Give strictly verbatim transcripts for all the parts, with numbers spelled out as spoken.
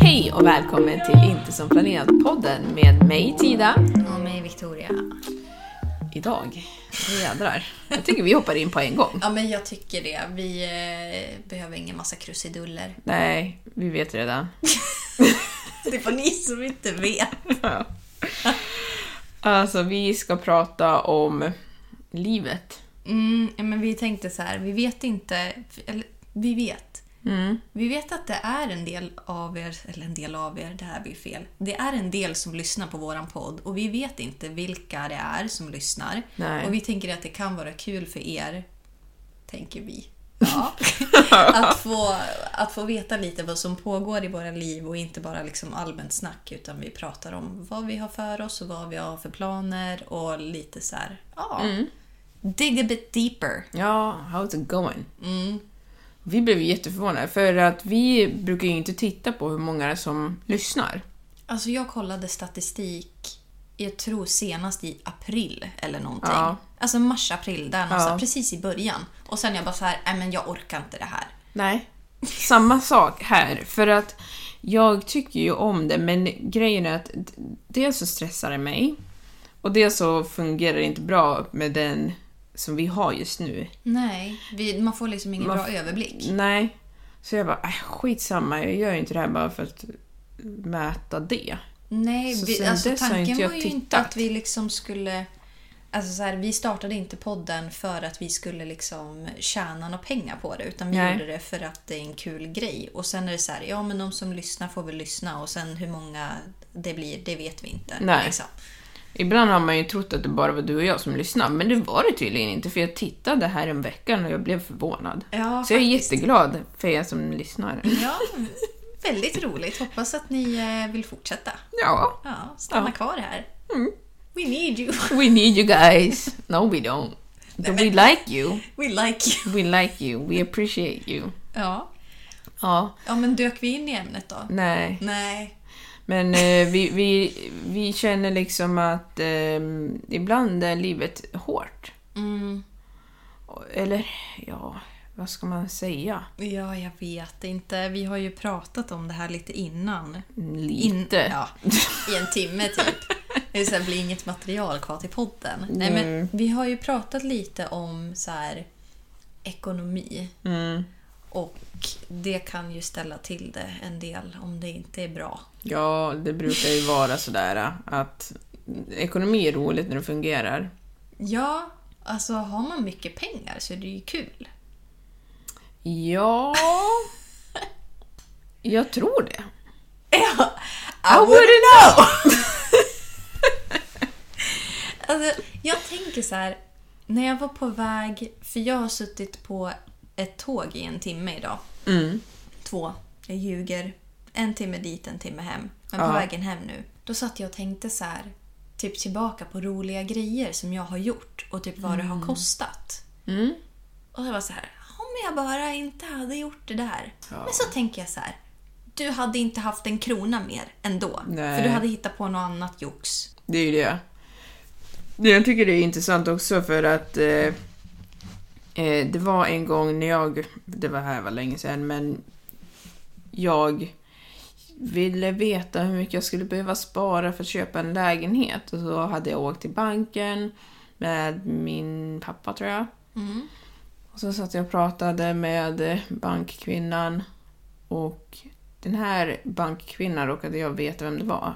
Hej och välkommen till Inte som planerat podden med mig Tida och mig Victoria. Idag, jädrar. Jag tycker vi hoppar in på en gång. Ja, men jag tycker det. Vi eh, behöver ingen massa krusiduller. Nej, vi vet redan. Det är på ni som inte vet. Ja. Alltså, vi ska prata om livet. Mm, men vi tänkte så här, vi vet inte, eller vi vet. Mm. Vi vet att det är en del av er, eller en del av er, det här blir fel. Det är en del som lyssnar på våran podd och vi vet inte vilka det är som lyssnar. Nej. Och vi tänker att det kan vara kul för er, tänker vi. Ja. att, få, att få veta lite vad som pågår i våra liv och inte bara liksom allmänt snack, utan vi pratar om vad vi har för oss och vad vi har för planer och lite så här, ja. Mm. Dig a bit deeper. Ja, how's it going? Mm. Vi blev jätteförvånade för att vi brukar ju inte titta på hur många som lyssnar. Alltså jag kollade statistik, jag tror senast i april eller någonting. Ja. Alltså mars-april, där någonstans, ja. Precis i början. Och sen jag bara så här, nej men jag orkar inte det här. Nej, samma sak här. För att jag tycker ju om det, men grejen är att dels så stressar det mig. Och dels så fungerar det inte bra med den som vi har just nu. Nej, vi, man får liksom ingen man, bra överblick. Nej, så jag bara, skitsamma, jag gör inte det här bara för att mäta det. Nej, så vi, alltså tanken var ju tittat. Inte att vi liksom skulle, alltså så här, vi startade inte podden för att vi skulle liksom tjäna några pengar på det, utan vi nej. Gjorde det för att det är en kul grej. Och sen är det så här, ja men de som lyssnar får väl lyssna, och sen hur många det blir, det vet vi inte. Nej. Liksom. Ibland har man ju trott att det bara var du och jag som lyssnade, men det var det tydligen inte, för jag tittade här en vecka och jag blev förvånad. Ja, så faktiskt. Jag är jätteglad för er som lyssnar. Ja, väldigt roligt. Hoppas att ni vill fortsätta. Ja. Ja, stanna ja. Kvar här. Mm. We need you. We need you guys. No, we don't. But we like you. We like you. We like you. We appreciate you. Ja. Ja. Ja, men dök vi in i ämnet då? Nej. Nej. Men eh, vi, vi, vi känner liksom att eh, ibland är livet hårt. Mm. Eller, ja, vad ska man säga? Ja, jag vet inte. Vi har ju pratat om det här lite innan. Lite? In, ja, i en timme typ. Det blir inget material kvar till podden. Mm. Nej, men vi har ju pratat lite om så här, ekonomi. Mm. Och det kan ju ställa till det en del om det inte är bra. Ja, det brukar ju vara sådär att ekonomi är roligt när det fungerar. Ja, alltså har man mycket pengar så är det ju kul. Ja, jag tror det. Ja, I wouldn't know! Alltså, jag tänker så här, när jag var på väg, för jag har suttit på ett tåg i en timme idag. Mm. Två. Jag ljuger. En timme dit, en timme hem. Men på ja. Vägen hem nu. Då satt jag och tänkte så här. typ tillbaka på roliga grejer som jag har gjort och typ vad mm. det har kostat. Mm. Och det var så här, om jag bara inte hade gjort det där. Ja. Men så tänker jag så här, du hade inte haft en krona mer ändå. Nej. För du hade hittat på något annat jox. Det är ju det. Jag tycker det är intressant också för att eh, det var en gång när jag, det var här var länge sedan, men jag ville veta hur mycket jag skulle behöva spara för att köpa en lägenhet. Och så hade jag åkt till banken med min pappa, tror jag. Mm. Och så satt jag och pratade med bankkvinnan. Och den här bankkvinnan råkade jag veta vem det var.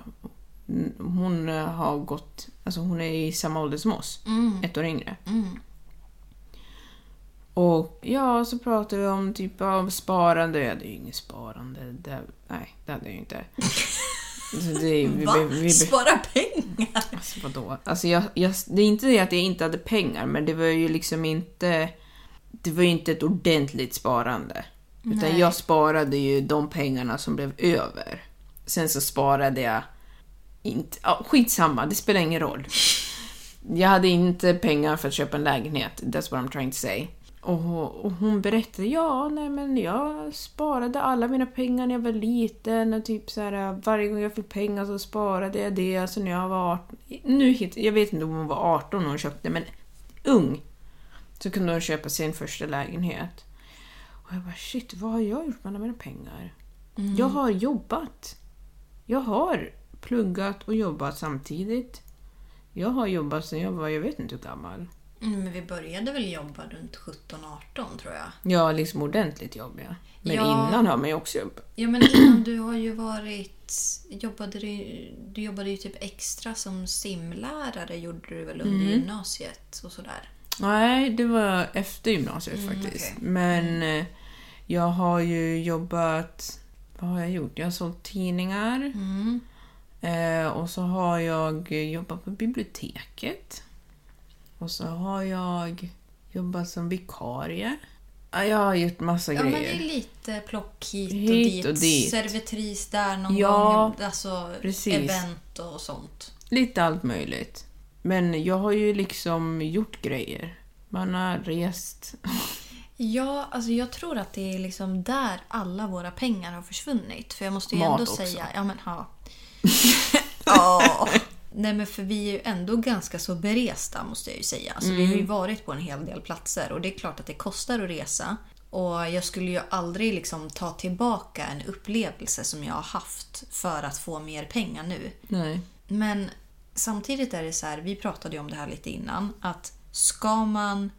Hon har gått, alltså hon är i samma ålder som oss. Mm. Ett år yngre. Mm. Och ja, så pratade vi om typ av sparande. Jag hade ju inget sparande. Det, nej, det hade jag ju inte. Alltså, det, vi, vi, vi, vi, spara pengar? Alltså vadå? Alltså, jag, jag, det är inte det att jag inte hade pengar. Men det var ju liksom inte... Det var ju inte ett ordentligt sparande. Nej. Utan jag sparade ju de pengarna som blev över. Sen så sparade jag... Inte, ja, skitsamma, det spelar ingen roll. Jag hade inte pengar för att köpa en lägenhet. That's what I'm trying to say. Och, och hon berättade, ja, nej men jag sparade alla mina pengar när jag var liten. Och typ så här, varje gång jag fick pengar så sparade jag det. Alltså när jag var arton. Nu, jag vet inte om hon var arton när hon köpte, men ung. Så kunde hon köpa sin första lägenhet. Och jag bara, shit, vad har jag gjort med mina pengar? Mm. Jag har jobbat. Jag har pluggat och jobbat samtidigt. Jag har jobbat sedan jag var, jag vet inte hur gammal. Men vi började väl jobba runt sjutton arton, tror jag. Ja, liksom ordentligt jobb, ja. Men ja, innan har man ju också jobb. Ja, men innan du har ju varit... Jobbade du, du jobbade ju typ extra som simlärare, gjorde du väl under mm. gymnasiet och sådär. Nej, det var efter gymnasiet mm, faktiskt. Okay. Men mm. jag har ju jobbat... Vad har jag gjort? Jag har sålt tidningar. Mm. Eh, och så har jag jobbat på biblioteket. Och så har jag jobbat som vikarie. Ja, jag har gjort massa ja, grejer. Ja, men det är lite plock hit och, hit och dit. dit. Servitris där någon ja, gång. Alltså precis. Event och sånt. Lite allt möjligt. Men jag har ju liksom gjort grejer. Man har rest. Ja, alltså jag tror att det är liksom där alla våra pengar har försvunnit. För jag måste ju Mat ändå också. säga... Ja, men ha. Ja... Nej, men för vi är ju ändå ganska så beresta, måste jag ju säga. Alltså, mm. vi har ju varit på en hel del platser och det är klart att det kostar att resa. Och jag skulle ju aldrig liksom ta tillbaka en upplevelse som jag har haft för att få mer pengar nu. Nej. Men samtidigt är det så här, vi pratade ju om det här lite innan, att ska man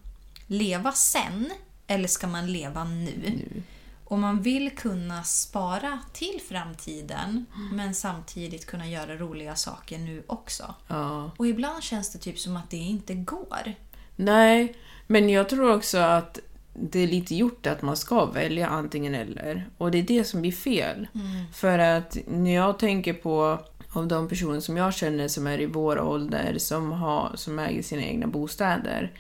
leva sen eller ska man leva nu? nu. Och man vill kunna spara till framtiden men samtidigt kunna göra roliga saker nu också. Ja. Och ibland känns det typ som att det inte går. Nej, men jag tror också att det är lite gjort att man ska välja antingen eller. Och det är det som blir fel. Mm. För att när jag tänker på av de personer som jag känner som är i vår ålder som, har, som äger sina egna bostäder.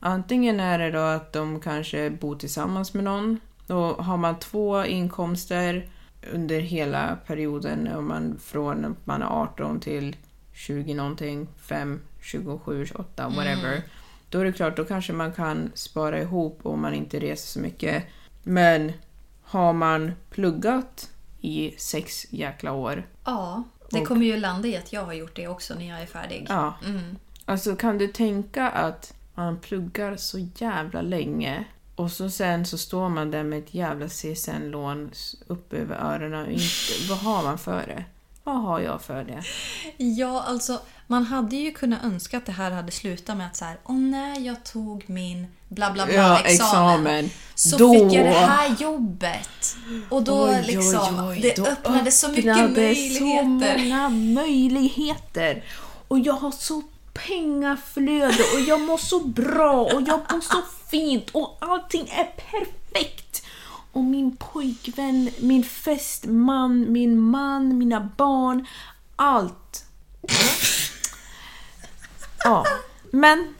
Antingen är det då att de kanske bor tillsammans med någon. Då har man två inkomster under hela perioden om man från man är arton till tjugo någonting, fem, tjugosju, tjugoåtta, whatever. Mm. Då är det klart, då kanske man kan spara ihop om man inte reser så mycket. Men har man pluggat i sex jäkla år? Ja, det och, kommer ju landa i att jag har gjort det också när jag är färdig. Ja, mm. Alltså kan du tänka att man pluggar så jävla länge... Och så sen så står man där med ett jävla C S N-lån upp över öronen. Och inte, vad har man för det? Vad har jag för det? Ja, alltså man hade ju kunnat önska att det här hade slutat med att så här, åh nej, jag tog min bla bla bla ja, examen. examen. Så då... fick jag det här jobbet. Och då oj, liksom, oj, oj, det då öppnade så mycket möjligheter. så många möjligheter. Och jag har så pengaflöde och jag mår så bra och jag mår så fint och allting är perfekt och min pojkvän, min fästman, min man, mina barn, allt. Ja, men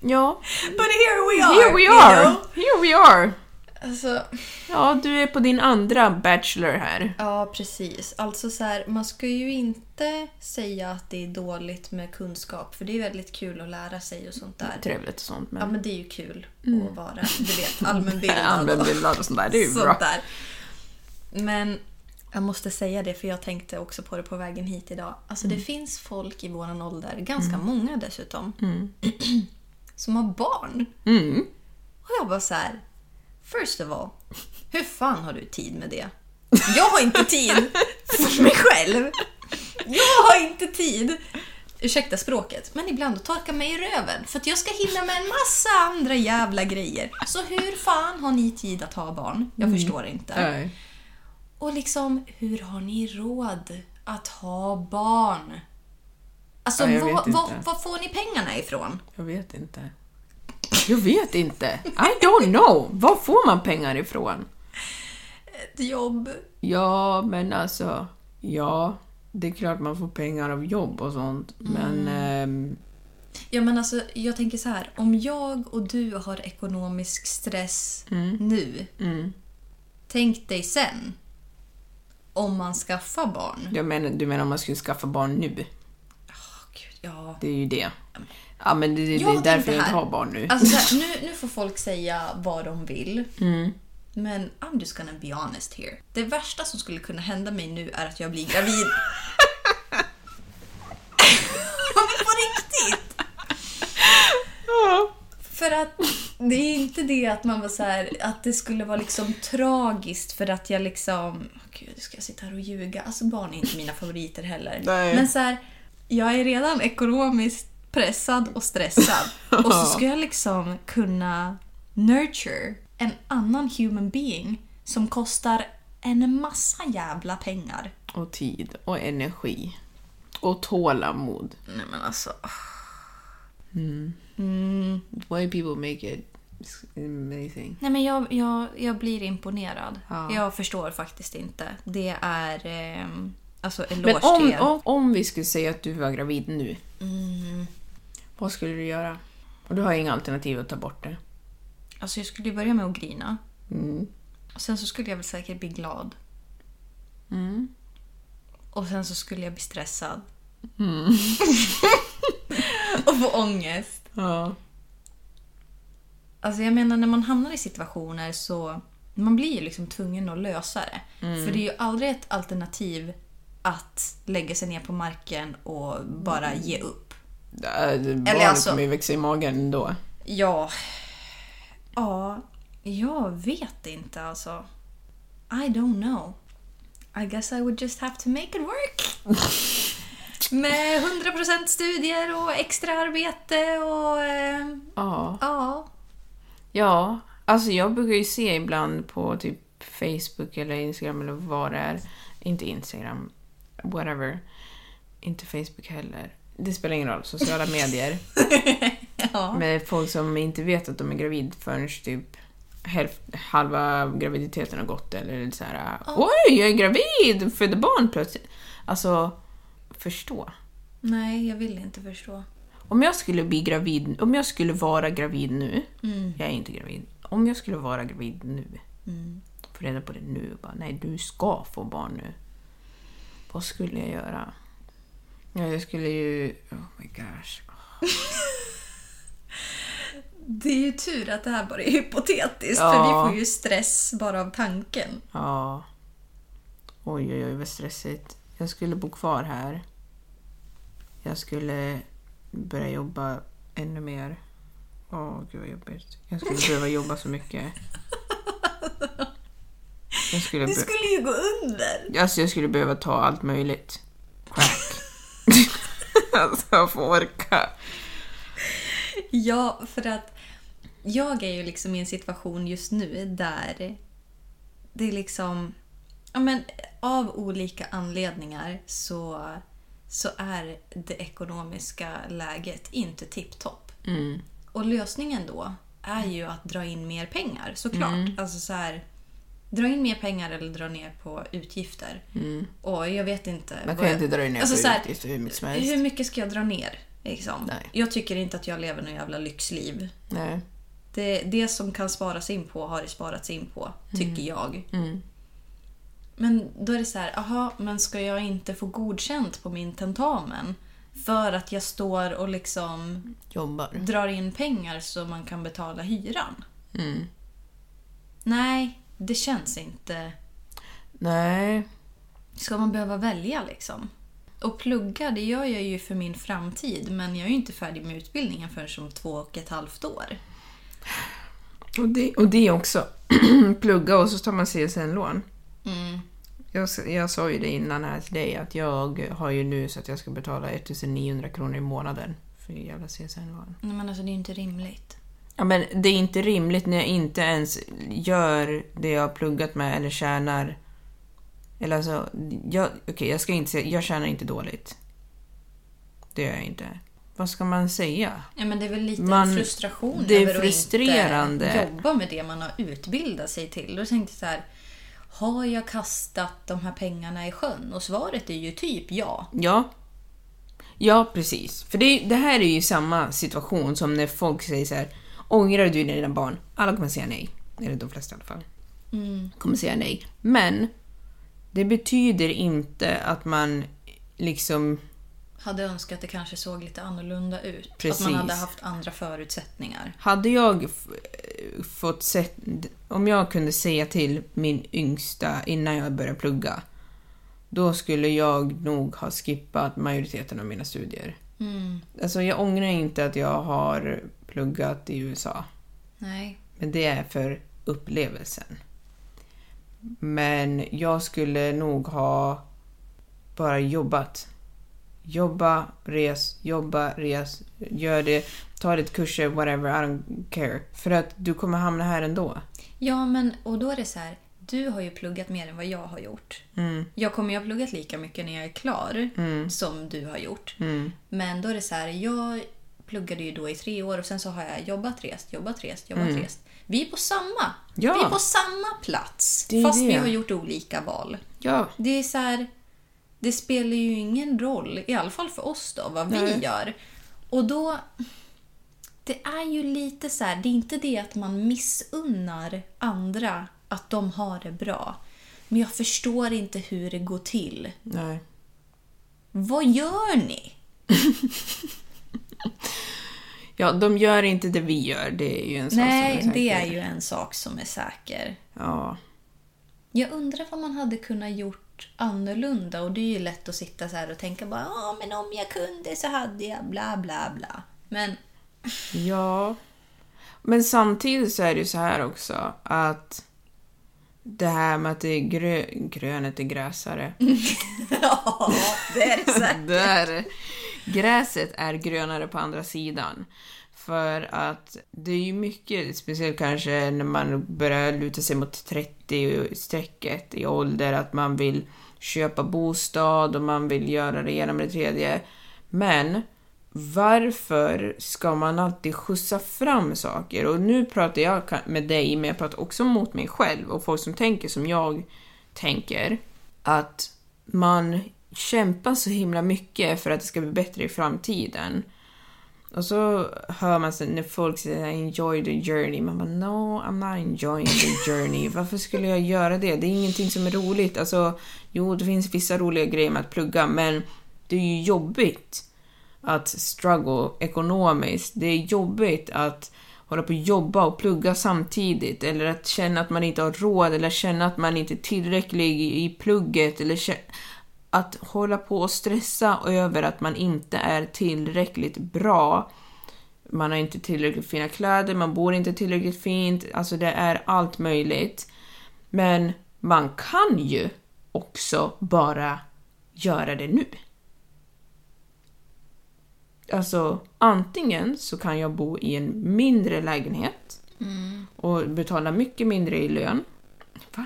ja. But here we are. Here we are. You know? Here we are. Alltså... Ja, du är på din andra bachelor här. Ja, precis. Alltså så här, man ska ju inte säga att det är dåligt med kunskap. För det är väldigt kul att lära sig och sånt där. Trevligt och sånt. Men... Ja, men det är ju kul mm. att vara, du vet, allmänbildad. Allmänbildad och sånt där, det är ju bra. Där. Men jag måste säga det, för jag tänkte också på det på vägen hit idag. Alltså mm. det finns folk i våran ålder, ganska mm. många dessutom, mm. som har barn. Mm. Och jag bara så här... First of all, hur fan har du tid med det? Jag har inte tid för mig själv. Jag har inte tid. Ursäkta språket, men ibland torkar mig i röven. För att jag ska hinna med en massa andra jävla grejer. Så hur fan har ni tid att ha barn? Jag mm. förstår inte. Nej. Och liksom, hur har ni råd att ha barn? Alltså, ja, vad, vad, vad får ni pengarna ifrån? Jag vet inte. Jag vet inte. I don't know. Var får man pengar ifrån? Ett jobb. Ja, men alltså... Ja, det är klart man får pengar av jobb och sånt. Men... Mm. Eh, ja, men alltså, jag tänker så här. Om jag och du har ekonomisk stress mm. nu... Mm. Tänk dig sen. Om man skaffar barn. Jag menar, du menar om man skulle skaffa barn nu? Oh, Gud, ja. Det är ju det. Ja, men det, det, det är därför jag inte har barn nu. Alltså här, nu, nu får folk säga vad de vill. Mm. Men I'm just gonna be honest here. Det värsta som skulle kunna hända mig nu är att jag blir gravid. På riktigt. Ja. För att det är inte det att man var så här, att det skulle vara liksom tragiskt för att jag liksom... Oh, Gud, ska jag sitta här och ljuga? Alltså barn är inte mina favoriter heller. Nej. Men så här, jag är redan ekonomiskt pressad och stressad. Och så ska jag liksom kunna nurture en annan human being som kostar en massa jävla pengar. Och tid och energi. Och tålamod. Nej men alltså. Mm. Mm. Why people make it amazing. Nej men jag, jag, jag blir imponerad. Ah. Jag förstår faktiskt inte. Det är... Eh, alltså men om, om, om vi skulle säga att du var gravid nu. Mm. Vad skulle du göra? Och du har inga alternativ att ta bort det. Alltså jag skulle börja med att grina. Mm. Och sen så skulle jag väl säkert bli glad. Mm. Och sen så skulle jag bli stressad. Mm. Och få ångest. Ja. Alltså jag menar, när man hamnar i situationer så... Man blir ju liksom tvungen att lösa det. Mm. För det är ju aldrig ett alternativ att lägga sig ner på marken och bara mm. ge upp. Barnet alltså, kommer ju växa i magen då. Ja. Ja, jag vet inte alltså. I don't know. I guess I would just have to make it work. Med hundra procent studier och extra arbete och... Eh, ja. Ja. Ja, alltså jag brukar ju se ibland på typ Facebook eller Instagram eller vad det är. Inte Instagram, whatever. Inte Facebook heller. Det spelar ingen roll, sociala medier. Ja. Med folk som inte vet att de är gravid förrän typ hälf- halva graviditeten har gått. Eller så här, oh. Oj, jag är gravid! Födde barn plötsligt. Alltså, förstå. Nej, jag vill inte förstå. Om jag skulle bli gravid, om jag skulle vara gravid nu. Mm. Jag är inte gravid. Om jag skulle vara gravid nu. Mm. Få reda på det nu och bara, nej, du ska få barn nu. Vad skulle jag göra? Ja, jag skulle ju... Oh my gosh. Oh. Det är ju tur att det här bara är hypotetiskt. Ja. För vi får ju stress bara av tanken. Ja. Oj, oj, oj, vad stressigt. Jag skulle bo kvar här. Jag skulle börja jobba ännu mer. Åh, oh, gud vad jobbigt. Jag skulle behöva jobba så mycket. Jag skulle, be- det skulle ju gå under. Alltså, jag skulle behöva ta allt möjligt. Crack. Alltså, jag får orka. Ja, för att jag är ju liksom i en situation just nu där det är liksom, ja men av olika anledningar så, så är det ekonomiska läget inte tipptopp. Mm. Och lösningen då är ju att dra in mer pengar, såklart. Mm. Alltså så här, dra in mer pengar eller dra ner på utgifter. Mm. Och jag vet inte. Man kan jag... inte dra ner alltså på så här, utgifter hur mycket som helst. Hur mycket ska jag dra ner? Liksom? Jag tycker inte att jag lever något jävla lyxliv. Nej. Det, det som kan sparas in på har det sparats in på, tycker mm. jag. Mm. Men då är det så här, aha, men ska jag inte få godkänt på min tentamen för att jag står och liksom jobbar, drar in pengar så man kan betala hyran? Mm. Nej, det känns inte. Nej. Ska man behöva välja liksom? Och plugga, det gör jag ju för min framtid, men jag är ju inte färdig med utbildningen förrän som två och ett halvt år. Och det, och det också plugga och så tar man C S N-lån. Mm. Jag, jag sa ju det innan här till dig att jag har ju nu så att jag ska betala ettusen niohundra kronor i månaden för jävla C S N-lån. Nej, men alltså det är ju inte rimligt. Ja, men det är inte rimligt när jag inte ens gör det jag har pluggat med eller tjänar. Eller alltså, jag, okay, jag ska inte säga, jag tjänar inte dåligt. Det gör jag inte. Vad ska man säga? Ja, men det är väl lite man, frustration det är över frustrerande. Att inte jobba med det man har utbildat sig till. Då tänkte jag så här, har jag kastat de här pengarna i sjön? Och svaret är ju typ ja. Ja, ja precis. För det, det här är ju samma situation som när folk säger så här, ångrar du dina barn? Alla kommer säga nej. Eller de flesta i alla fall. Mm. Kommer säga nej. Men det betyder inte att man liksom hade önskat att det kanske såg lite annorlunda ut. Precis. Att man hade haft andra förutsättningar. Hade jag f- fått sett, om jag kunde säga till min yngsta innan jag började plugga, då skulle jag nog ha skippat majoriteten av mina studier. Mm. Alltså jag ångrar inte att jag har pluggat i U S A. Nej. Men det är för upplevelsen. Men jag skulle nog ha bara jobbat. Jobba, res, jobba, res. Gör det, ta ditt kurser, whatever, I don't care. För att du kommer hamna här ändå. Ja, men och då är det så här, du har ju pluggat mer än vad jag har gjort. Mm. Jag kommer ju ha pluggat lika mycket när jag är klar mm. som du har gjort. Mm. Men då är det så här, jag pluggade ju då i tre år och sen så har jag jobbat, rest, jobbat, rest, jobbat, mm. rest. Vi är på samma. Ja. Vi är på samma plats. Det är fast det. Vi har gjort olika val. Ja. Det är så här, det spelar ju ingen roll, i alla fall för oss då, vad vi Nej. gör. Och då, det är ju lite så här, det är inte det att man missunnar andra att de har det bra. Men jag förstår inte hur det går till. Nej. Vad gör ni? Ja, de gör inte det vi gör, det är ju en sak Nej, som är säker. Nej, det är ju en sak som är säker. Ja. Jag undrar vad man hade kunnat gjort annorlunda, och det är ju lätt att sitta så här och tänka bara, ja men om jag kunde så hade jag bla bla bla. Men ja, men samtidigt så är det ju så här också att det här med att det är grö- grönet är gräsare. Ja, det är det säkert. Där, gräset är grönare på andra sidan. För att det är ju mycket, speciellt kanske när man börjar luta sig mot trettio-strecket i ålder, att man vill köpa bostad och man vill göra det genom det tredje. Men varför ska man alltid skjutsa fram saker? Och nu pratar jag med dig, men jag pratar också mot mig själv och folk som tänker som jag tänker. Att man kämpar så himla mycket för att det ska bli bättre i framtiden. Och så hör man när folk säger enjoy the journey. Man bara, no, I'm not enjoying the journey. Varför skulle jag göra det? Det är ingenting som är roligt. Alltså, jo, det finns vissa roliga grejer med att plugga. Men det är ju jobbigt att struggle ekonomiskt. Det är jobbigt att hålla på och jobba och plugga samtidigt. Eller att känna att man inte har råd. Eller känna att man inte är tillräcklig i plugget. Eller kä- Att hålla på och stressa över att man inte är tillräckligt bra. Man har inte tillräckligt fina kläder. Man bor inte tillräckligt fint. Alltså det är allt möjligt. Men man kan ju också bara göra det nu. Alltså antingen så kan jag bo i en mindre lägenhet. Mm. Och betala mycket mindre i lön. Va?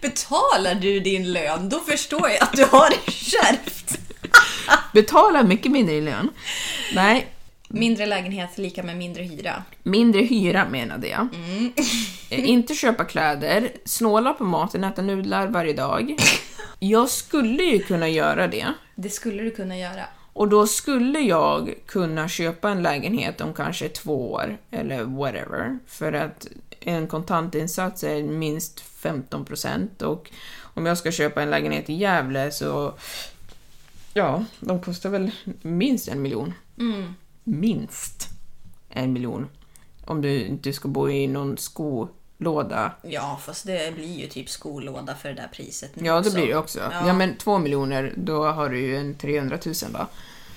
Betalar du din lön, då förstår jag att du har det kärvt. Betalar mycket mindre i lön. Nej. Mindre lägenhet lika med mindre hyra. Mindre hyra menade jag. Mm. Inte köpa kläder, snåla på maten, äta nudlar varje dag. Jag skulle ju kunna göra det. Det skulle du kunna göra. Och då skulle jag kunna köpa en lägenhet om kanske två år eller whatever. För att en kontantinsats är minst femton procent. Och om jag ska köpa en lägenhet i Gävle så... Ja, de kostar väl minst en miljon. Mm. Minst en miljon. Om du inte ska bo i någon skolåda. Ja, fast det blir ju typ skolåda för det där priset. Ja, det blir det också. Ja. ja, men två miljoner, då har du ju en trehundratusen, va?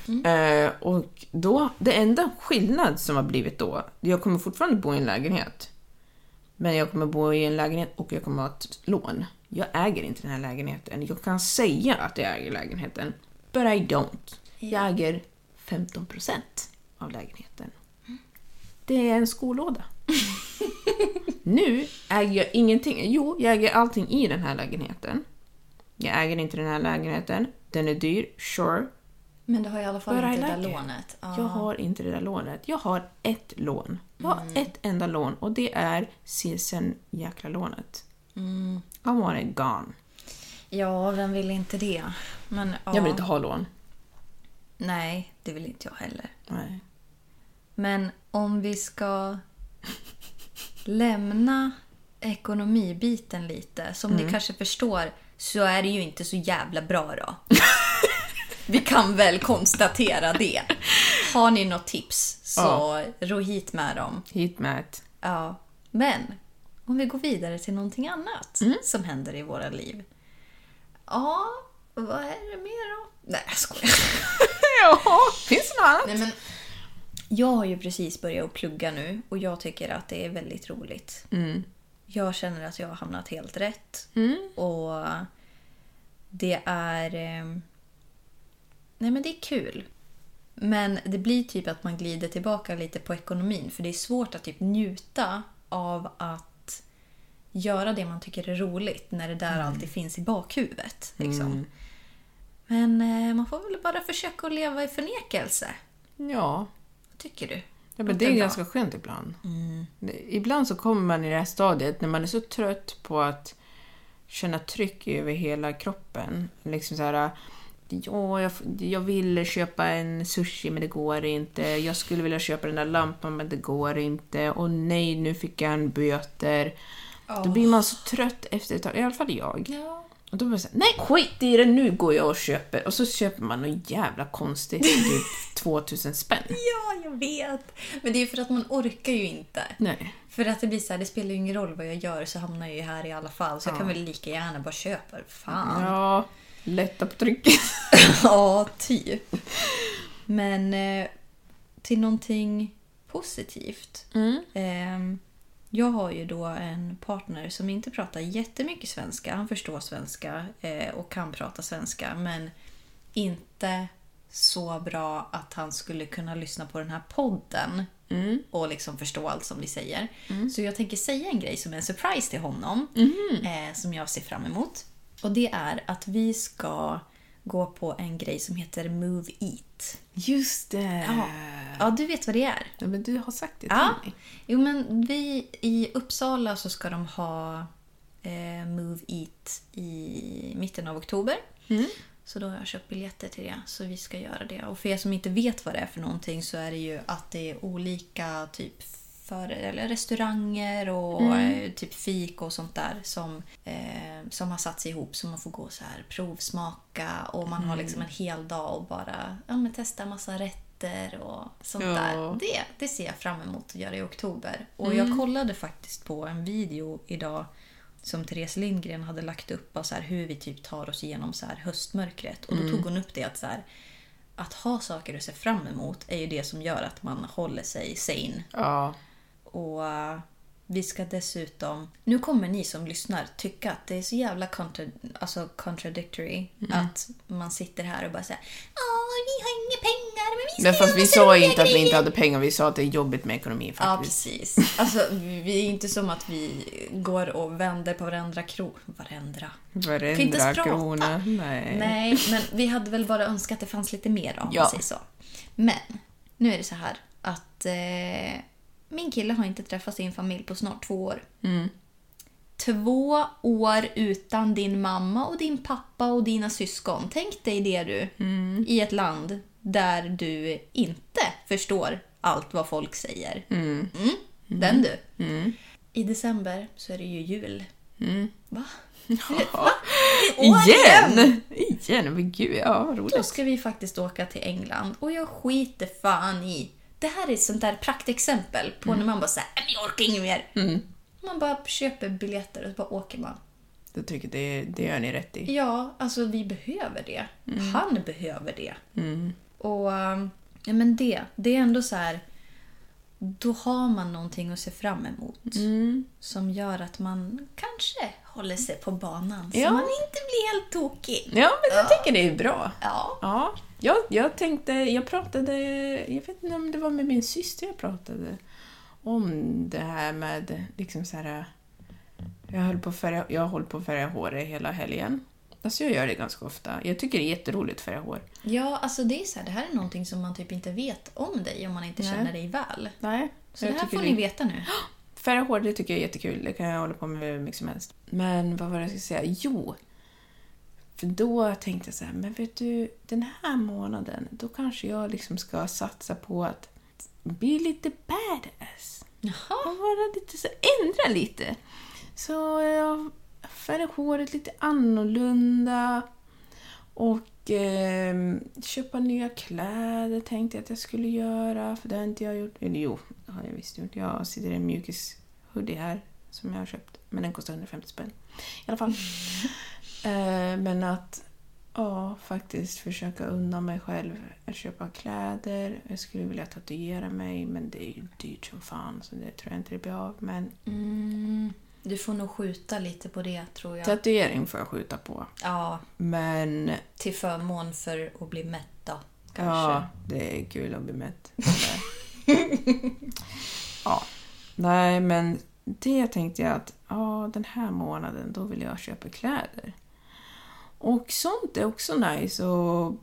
Mm. Eh, och då, det enda skillnad som har blivit då, jag kommer fortfarande bo i en lägenhet. Men jag kommer bo i en lägenhet och jag kommer ha ett lån. Jag äger inte den här lägenheten. Jag kan säga att jag äger lägenheten. But I don't. Jag äger femton procent av lägenheten. Det är en skolåda. Nu äger jag ingenting. Jo, jag äger allting i den här lägenheten. Jag äger inte den här lägenheten. Den är dyr, sure. Men du har i alla fall But inte det där lånet. Ah. Jag har inte det där lånet. Jag har ett lån. Jag har mm. ett enda lån. Och det är C S N-jäkla-lånet. Mm. I want it gone. Ja, vem vill inte det? Men, ja. Jag vill inte ha lån. Nej, det vill inte jag heller. Nej. Men om vi ska lämna ekonomibiten lite, som mm. ni kanske förstår, så är det ju inte så jävla bra då. Vi kan väl konstatera det. Har ni något tips så ja. ro hit med dem. Hit med. Ja, men om vi går vidare till någonting annat mm. som händer i våra liv. Ja, vad är det mer då? Nej, jag skojar. Ja, finns det något annat? Nej, men jag har ju precis börjat plugga nu och jag tycker att det är väldigt roligt. Mm. Jag känner att jag har hamnat helt rätt. Mm. Och det är... Nej, men det är kul. Men det blir typ att man glider tillbaka lite på ekonomin. För det är svårt att typ njuta av att göra det man tycker är roligt när det där mm. alltid finns i bakhuvudet. Liksom. Mm. Men man får väl bara försöka att leva i förnekelse. Ja. Tycker du? Ja, men det är ganska skönt ibland. Mm. Ibland så kommer man i det här stadiet när man är så trött på att känna tryck över hela kroppen. Liksom så här, ja, jag, jag vill köpa en sushi men det går inte. Jag skulle vilja köpa den där lampan men det går inte. Och nej, nu fick jag en böter. Oh. Då blir man så trött efter ett tag. I alla fall jag. Ja. Och då blir man så här, nej skit i det, nu går jag och köper. Och så köper man något jävla konstigt typ tvåtusen spänn. Ja, jag vet. Men det är ju för att man orkar ju inte. Nej. För att det blir så här, det spelar ju ingen roll vad jag gör, så hamnar jag ju här i alla fall. Så ja. jag kan väl lika gärna bara köpa. Fan. Ja, lätta på trycket. Ja, typ. Men eh, till någonting positivt. Mm. Eh, Jag har ju då en partner som inte pratar jättemycket svenska. Han förstår svenska eh, och kan prata svenska. Men inte så bra att han skulle kunna lyssna på den här podden. Mm. Och liksom förstå allt som vi säger. Mm. Så jag tänker säga en grej som är en surprise till honom. Mm. Eh, som jag ser fram emot. Och det är att vi ska gå på en grej som heter Move Eat. Just det. Ja, ja du vet vad det är. Ja, men du har sagt det till ja. mig. Jo, men vi i Uppsala så ska de ha eh, Move Eat i mitten av oktober. Mm. Så då har jag köpt biljetter till det. Så vi ska göra det. Och för er som inte vet vad det är för någonting så är det ju att det är olika typ för, eller restauranger och mm. typ fik och sånt där som, eh, som har satts ihop, så man får gå så här provsmaka och man mm. har liksom en hel dag och bara ja, men testa massa rätter och sånt ja. där. Det, det ser jag fram emot att göra i oktober. Och mm. jag kollade faktiskt på en video idag som Therese Lindgren hade lagt upp av så här hur vi typ tar oss igenom så här höstmörkret, och då mm. tog hon upp det att så här, att ha saker att se fram emot är ju det som gör att man håller sig sane. Ja. Och vi ska dessutom... Nu kommer ni som lyssnar tycka att det är så jävla contra, alltså contradictory. Mm. Att man sitter här och bara säger åh, vi har inga pengar, men vi ska... Men fast vi sa inte att vi inte hade pengar. Vi sa att det är jobbigt med ekonomi faktiskt. Ja, precis. Alltså, vi är inte som att vi går och vänder på varandra krona. Varandra. Varandra kan inte krona. Nej. Nej, men vi hade väl bara önskat att det fanns lite mer då, om ja. man säger så. Men nu är det så här att... Eh, min kille har inte träffat sin familj på snart två år. Mm. Två år utan din mamma och din pappa och dina syskon. Tänk dig det, du. Mm. I ett land där du inte förstår allt vad folk säger. Mm. Mm. Den du. Mm. I december så är det ju jul. Mm. Va? Ja. Igen! Igen, men gud, ja, roligt. Då ska vi faktiskt åka till England. Och jag skiter fan i. Det här är ett sånt där praktexempel på mm. när man bara såhär, jag orkar inget mer. Mm. Man bara köper biljetter och bara åker man. Jag tycker det, det gör ni rätt i. Ja, alltså vi behöver det. Mm. Han behöver det. Mm. Och ja, men det, det är ändå så här. Då har man någonting att se fram emot. Mm. Som gör att man kanske håller sig på banan. Ja. Så man inte blir helt tokig. Ja, men jag ja. tycker det är bra. Ja. Ja. Jag, jag tänkte, jag pratade, jag vet inte om det var med min syster jag pratade. Om det här med, liksom så här. Jag höll på att färga, jag har hållit på att färga håret hela helgen. Alltså jag gör det ganska ofta. Jag tycker det är jätteroligt att färga hår. Ja, alltså det är så här, det här är någonting som man typ inte vet om dig om man inte Nej. känner dig väl. Nej. Så det här får ni det... veta nu. Färga hår, det tycker jag är jättekul. Det kan jag hålla på med hur mycket som helst. Men vad var det jag skulle säga? Jo. För då tänkte jag så här, men vet du, den här månaden, då kanske jag liksom ska satsa på att bli lite badass. Jaha. Och vara lite så, ändra lite. Så jag färgar håret lite annorlunda och eh, köpa nya kläder tänkte jag att jag skulle göra, för det har inte jag gjort. Eller jo, det har jag visst gjort. Jag sitter i en mjukis hoodie här som jag har köpt, men den kostar hundrafemtio spänn i alla fall. eh, men att ja, faktiskt försöka undan mig själv att köpa kläder. Jag skulle vilja tatuera mig, men det är ju dyrt som fan, så det tror jag inte det blir av. Men mm. du får nog skjuta lite på det, tror jag. Tatuering får jag skjuta på. Ja. Men... till förmån för att bli mätt då, kanske. Ja, det är kul att bli mätt. Ja. Nej, men det tänkte jag att ja, den här månaden, då vill jag köpa kläder. Och sånt är också nice. Och,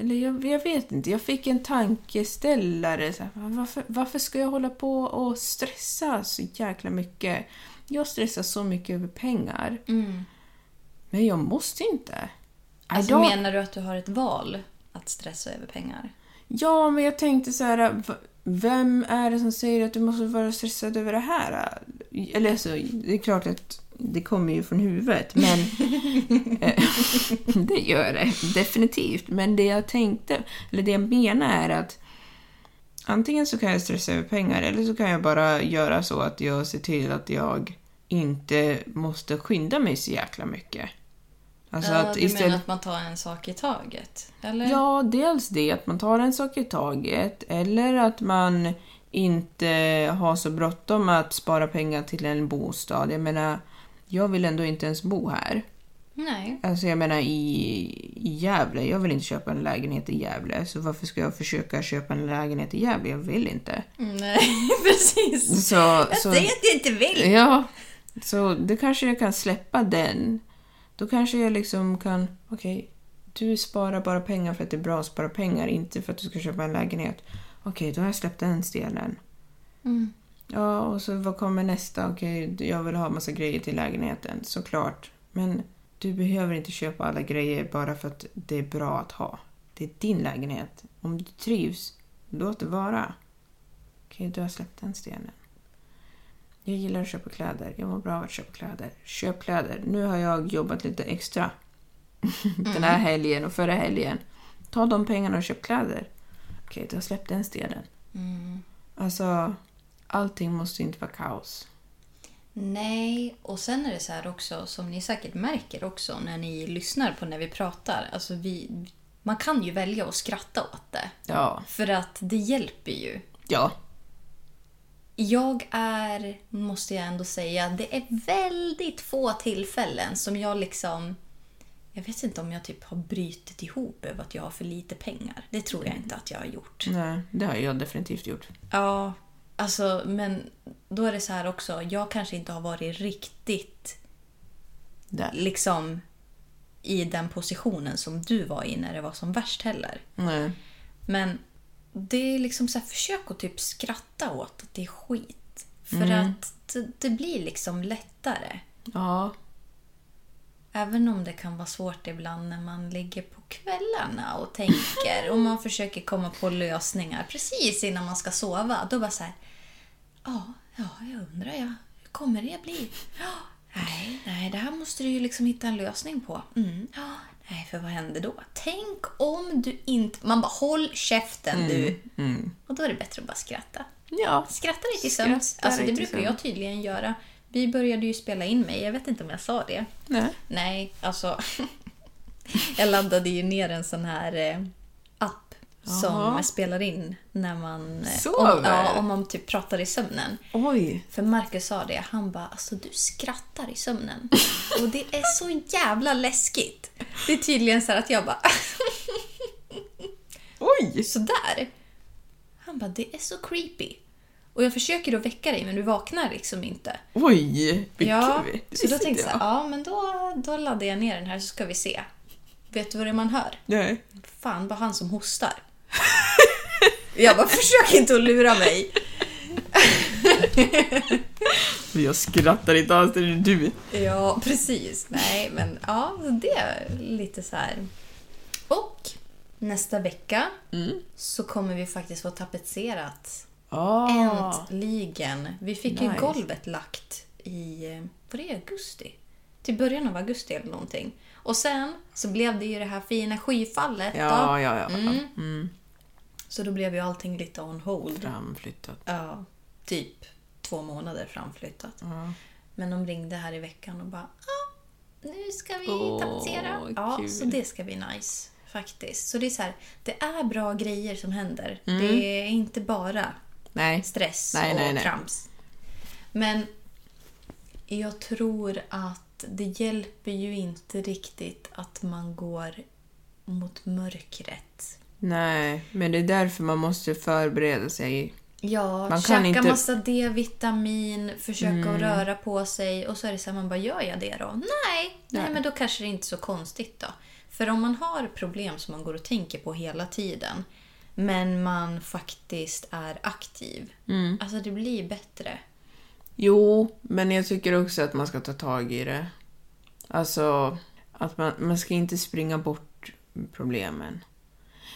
eller jag, jag vet inte, jag fick en tankeställare. Så här, varför, varför ska jag hålla på och stressa så jäkla mycket? Jag stressar så mycket över pengar. Mm. Men jag måste inte. Alltså, don't... menar du att du har ett val att stressa över pengar? Ja, men jag tänkte så här. Vem är det som säger att du måste vara stressad över det här? Eller så, det är klart att det kommer ju från huvudet. Men det gör det definitivt. Men det jag tänkte, eller det jag menar är att antingen så kan jag stressa över pengar, eller så kan jag bara göra så att jag ser till att jag inte måste skynda mig så jäkla mycket. Alltså ja, att du istället... menar att man tar en sak i taget? Eller? Ja, dels det att man tar en sak i taget, eller att man inte har så bråttom att spara pengar till en bostad. Jag menar, jag vill ändå inte ens bo här. Nej. Alltså jag menar i, i Gävle, jag vill inte köpa en lägenhet i Gävle, så varför ska jag försöka köpa en lägenhet i Gävle? Jag vill inte. Nej, precis. Så, jag så, säger att jag inte vill. Ja, så då kanske jag kan släppa den. Då kanske jag liksom kan, okej, okay, du sparar bara pengar för att det är bra att spara pengar, inte för att du ska köpa en lägenhet. Okej, okay, då har jag släppt den stenen. Mm. Ja, och så vad kommer nästa? Okej, okay, jag vill ha massa grejer till lägenheten, såklart. Men... du behöver inte köpa alla grejer bara för att det är bra att ha. Det är din lägenhet. Om du trivs, låt det vara. Okej, du har släppt den stenen. Jag gillar att köpa kläder. Jag mår bra av att köpa kläder. Köp kläder. Nu har jag jobbat lite extra. Mm. Den här helgen och förra helgen. Ta de pengarna och köp kläder. Okej, du har släppt den stenen. Mm. Alltså, allting måste inte vara kaos. Nej, och sen är det så här också som ni säkert märker också när ni lyssnar på när vi pratar, alltså vi, man kan ju välja att skratta åt det. Ja. För att det hjälper ju. Ja. Jag är, måste jag ändå säga, det är väldigt få tillfällen som jag liksom, jag vet inte om jag typ har brytit ihop över att jag har för lite pengar. Det tror jag inte att jag har gjort. Nej, det har jag definitivt gjort. Ja. Alltså, men då är det så här också. Jag kanske inte har varit riktigt där. Liksom i den positionen som du var i när det var som värst heller. Nej. Men det är liksom så här, försök att typ skratta åt att det är skit. För mm. att det, det blir liksom lättare. Ja. Även om det kan vara svårt ibland när man ligger på kvällarna och tänker och man försöker komma på lösningar precis innan man ska sova. Då bara så här, ja, ja, jag undrar, ja, hur kommer det bli? Nej, nej, det här måste du ju liksom hitta en lösning på. Mm. Nej, för vad händer då? Tänk om du inte... Man bara, håll käften mm. du. Mm. Och då är det bättre att bara skratta. Ja. Skratta lite i sömns. Alltså det brukar jag tydligen göra. Vi började ju spela in mig. Jag vet inte om jag sa det. Nej. Nej, alltså... jag laddade ju ner en sån här eh, app som Aha. spelar in när man... Sover? Om, ja, om man typ pratar i sömnen. Oj. För Marcus sa det. Han bara, alltså du skrattar i sömnen. Och det är så jävla läskigt. Det är tydligen så här att jag bara... Oj! Sådär. Han bara, det är så creepy. Och jag försöker då väcka dig, men du vaknar liksom inte. Oj, ja, så då tänkte jag, ja men då, då laddar jag ner den här så ska vi se. Vet du vad det man hör? Nej. Fan, bara han som hostar. Jag bara, försök inte att lura mig. Jag skrattar inte alls, det är du. Ja, precis. Nej, men ja, det är lite så här. Och nästa vecka mm. så kommer vi faktiskt få tapetserat. Oh. Äntligen. Vi fick nice. ju golvet lagt i, vad är det, augusti? Till början av augusti eller någonting. Och sen så blev det ju det här fina skyfallet. Ja, då. ja, ja. Mm. Mm. Så då blev ju allting lite on hold. Framflyttat. Ja, typ två månader framflyttat. Mm. Men de ringde här i veckan och bara, ah, nu ska vi oh, tapetsera. Kul. Ja, så det ska bli nice faktiskt. Så det är så här, det är bra grejer som händer. Mm. Det är inte bara... Nej. Stress nej, och nej, nej. trams. Men jag tror att det hjälper ju inte riktigt att man går mot mörkret. Nej, men det är därför man måste förbereda sig. Ja, man käka kan inte... massa D-vitamin, försöka mm. att röra på sig. Och så är det så här, man bara, gör jag det då? Nej, nej, nej men då kanske det är inte så konstigt då. För om man har problem som man går och tänker på hela tiden, men man faktiskt är aktiv. Mm. Alltså det blir bättre. Jo, men jag tycker också att man ska ta tag i det. Alltså att man, man ska inte springa bort problemen.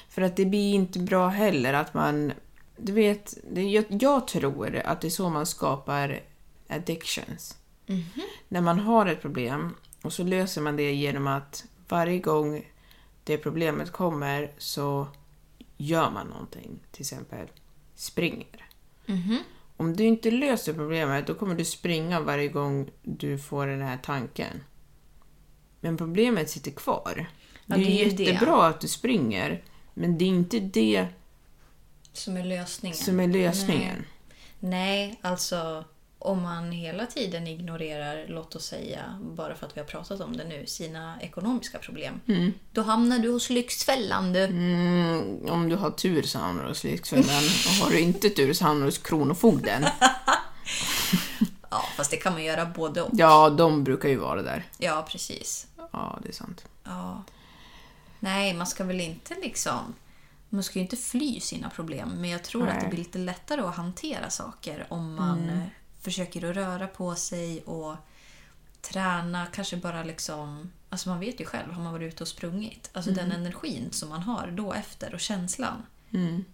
För att det blir inte bra heller att man... Du vet, det, jag, jag tror att det är så man skapar addictions. Mm-hmm. När man har ett problem och så löser man det genom att varje gång det problemet kommer så... Gör man någonting, till exempel springer. Mm-hmm. Om du inte löser problemet, då kommer du springa varje gång du får den här tanken. Men problemet sitter kvar. Ja, det är, det är jättebra det. Att du springer, men det är inte det som är lösningen. Som är lösningen. Nej. Nej, alltså om man hela tiden ignorerar, låt oss säga, bara för att vi har pratat om det nu, sina ekonomiska problem. Mm. Då hamnar du hos lyxfällan, du. Mm, om du har tur så hamnar du hos lyxfällan. Och har du inte tur så hamnar du hos kronofogden. Ja, fast det kan man göra både och. Ja, de brukar ju vara där. Ja, precis. Ja, det är sant. Ja. Nej, man ska väl inte liksom... Man ska ju inte fly sina problem. Men jag tror Nej. att det blir lite lättare att hantera saker om man... Mm. Försöker att röra på sig och träna. Kanske bara liksom... Alltså man vet ju själv, har man varit ute och sprungit. Alltså mm. den energin som man har då efter och känslan. Mm.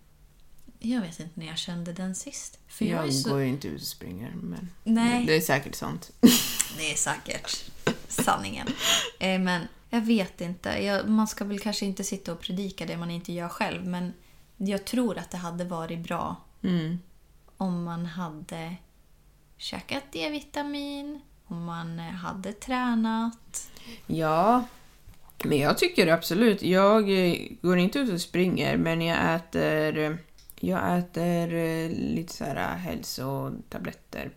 Jag vet inte när jag kände den sist. För jag jag är så... går ju inte ut och springer. Men Nej. Det är säkert sant. Det är säkert sanningen. Men jag vet inte. Jag, man ska väl kanske inte sitta och predika det man inte gör själv. Men jag tror att det hade varit bra mm. om man hade... käkat D-vitamin, om man hade tränat. Ja, men jag tycker absolut. Jag går inte ut och springer, men jag äter, jag äter lite så här hälsotabletter.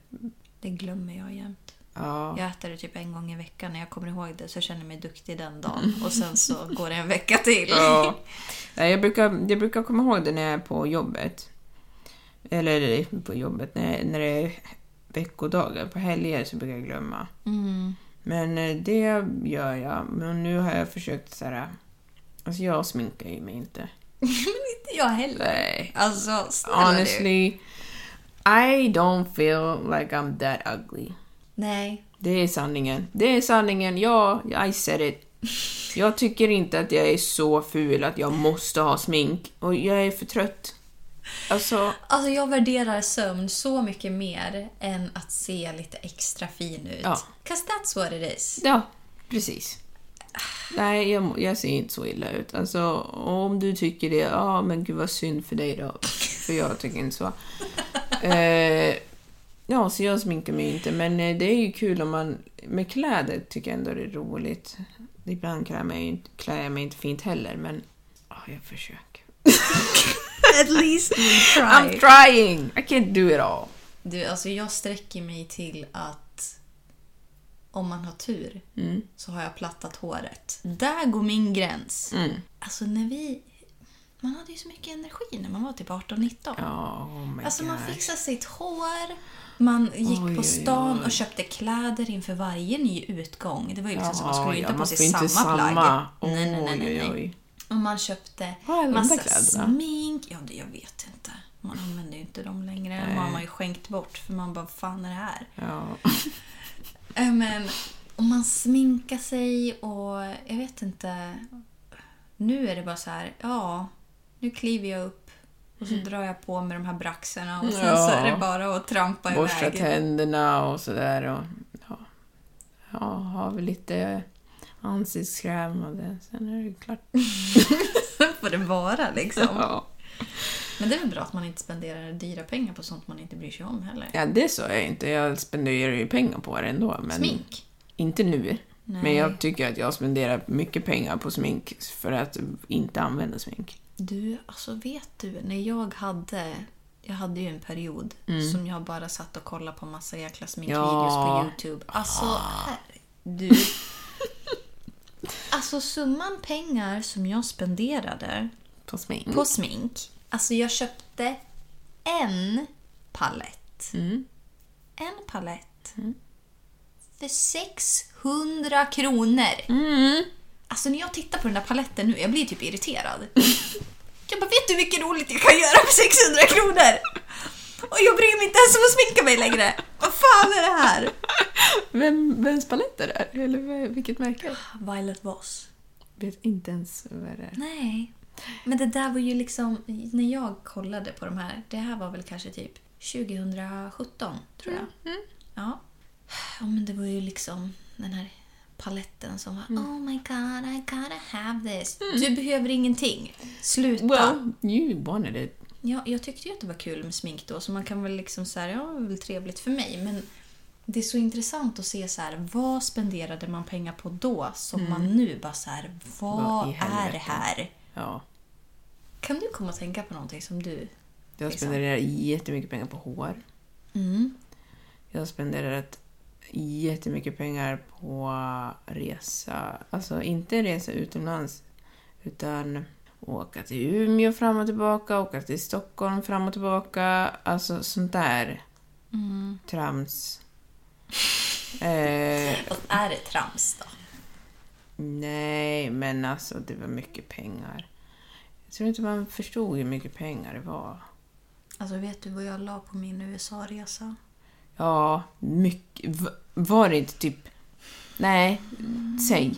Det glömmer jag jämt. Ja. Jag äter det typ en gång i veckan. När jag kommer ihåg det så känner jag mig duktig den dagen. Och sen så går det en vecka till. Ja. Jag brukar, jag brukar komma ihåg det när jag är på jobbet. Eller på jobbet, när, jag, när det är... veckodagar, på helger så brukar jag glömma. Mm. Men det gör jag. Men nu har jag försökt så här. Alltså jag sminkar ju mig inte. Men inte jag heller. Nej. Alltså snälla Honestly, du. I don't feel like I'm that ugly. Nej. Det är sanningen. Det är sanningen. Ja, I said it. Jag tycker inte att jag är så ful att jag måste ha smink. Och jag är för trött. Alltså... alltså jag värderar sömn så mycket mer än att se lite extra fin ut. Ja. 'Cause that's what it is. Ja, precis. Nej, jag, jag ser inte så illa ut. Alltså, om du tycker det, ja, ah, men gud vad synd för dig då. För jag tycker inte så. eh, ja, så jag sminkar mig inte. Men det är ju kul om man... med kläder tycker jag ändå det är roligt. Ibland klär jag mig inte, klär jag mig inte fint heller, men ah, jag försöker. At least you try. I'm trying. I can't do it all. Du, alltså jag sträcker mig till att om man har tur mm. så har jag plattat håret. Där går min gräns. Mm. Alltså när vi... man hade ju så mycket energi när man var typ arton nitton. Oh, alltså man fixade sitt hår. Man gick oj, på stan oj. och köpte kläder inför varje ny utgång. Det var ju liksom ja, som man skulle ja, inte på sig samma, samma plagg. Oh, nej, nej, nej, nej. Oj. Och man köpte massa smink. Ja, det, jag vet inte. Man använder ju inte dem längre. Nej. Man har ju skänkt bort för man bara, fan är det här? Ja. Men om man sminkar sig och jag vet inte. Nu är det bara så här, ja, nu kliver jag upp. Och så drar jag på med de här braxerna och sen ja. så är det bara att trampa iväg. Borsta tänderna och sådär. Och, ja. ja, har vi lite ansiktskräm och det. Sen är det klart. Sen får det vara liksom. Ja. Men det är väl bra att man inte spenderar dyra pengar på sånt man inte bryr sig om heller. Ja, det sa jag inte. Jag spenderar ju pengar på det ändå. Men smink? Inte nu. Nej. Men jag tycker att jag spenderar mycket pengar på smink för att inte använda smink. Du, alltså vet du, när jag hade jag hade ju en period mm. som jag bara satt och kollade på massa jäkla sminkvideos ja. på YouTube. Alltså, här, du. Alltså summan pengar som jag spenderade på smink. På smink. Alltså jag köpte en palett. Mm. En palett. Mm. För sexhundra kronor. Mm. Alltså när jag tittar på den där paletten nu, jag blir typ irriterad. Jag bara, vet du hur mycket roligt jag kan göra för sexhundra kronor? Och jag bryr mig inte ens om att sminka mig längre. Vad fan är det här? Vem, vems palett är det här? Eller vilket märke? Violet Voss. Vet inte ens vad det är. Nej. Men det där var ju liksom, när jag kollade på de här, det här var väl kanske typ tjugosjutton, tror jag. Mm. Ja. Ja, men det var ju liksom den här... paletten som var, mm. oh my god, I gotta have this. Mm. Du behöver ingenting. Sluta. Well, you wanted it. Ja, jag tyckte ju att det var kul med smink då, så man kan väl liksom så här, ja, det var väl trevligt för mig, men det är så intressant att se så här, vad spenderade man pengar på då som mm. man nu bara så här, vad, vad är det här? Ja. Kan du komma och tänka på någonting som du... Jag spenderar jättemycket pengar på hår. Mm. Jag spenderar ett jättemycket pengar på resa. Alltså inte resa utomlands, utan åka till Umeå fram och tillbaka, åka till Stockholm fram och tillbaka. Alltså sånt där mm. trams. eh, Vad är det trams då? Nej, men alltså det var mycket pengar. Jag tror inte man förstod hur mycket pengar det var. Alltså vet du vad jag la på min U S A-resa? Ja, mycket. Var det inte typ... Nej, säg.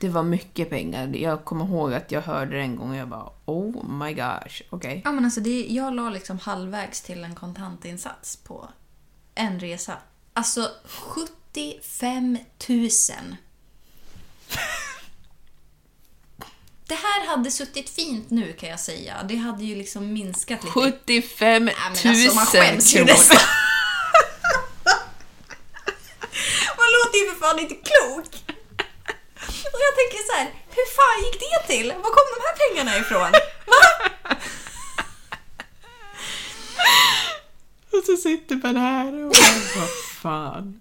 Det var mycket pengar. Jag kommer ihåg att jag hörde det en gång och jag bara, oh my gosh, okej. Okay. Ja, men alltså, det, jag la liksom halvvägs till en kontantinsats på en resa. Alltså, sjuttiofem tusen. Det här hade suttit fint nu, kan jag säga. Det hade ju liksom minskat lite. sjuttiofem tusen ja, alltså, man skäms ju nästan. Fan, det är inte klokt. Och jag tänker så här, hur fan gick det till? Var kom de här pengarna ifrån? Va? Och så sitter man här och vad fan.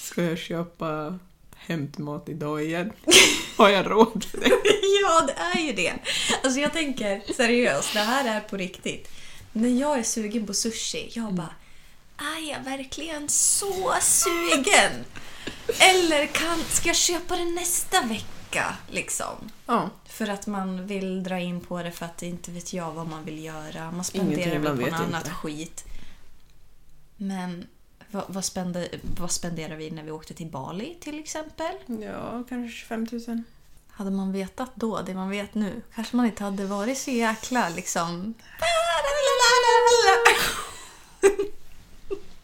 Ska jag köpa hämtmat idag igen? Har jag råd för det? Ja, det är ju det. Alltså jag tänker seriöst, det här är på riktigt. När jag är sugen på sushi, jag bara, aj, jag är verkligen så sugen. Eller kan, ska jag köpa det nästa vecka liksom? Ja. För att man vill dra in på det för att inte vet jag vad man vill göra. Man spenderar väl på något annat skit. Men Vad, vad, spende, vad spenderade vi när vi åkte till Bali till exempel? Ja, kanske tjugofem tusen. Hade man vetat då det man vet nu, kanske man inte hade varit så jäkla liksom...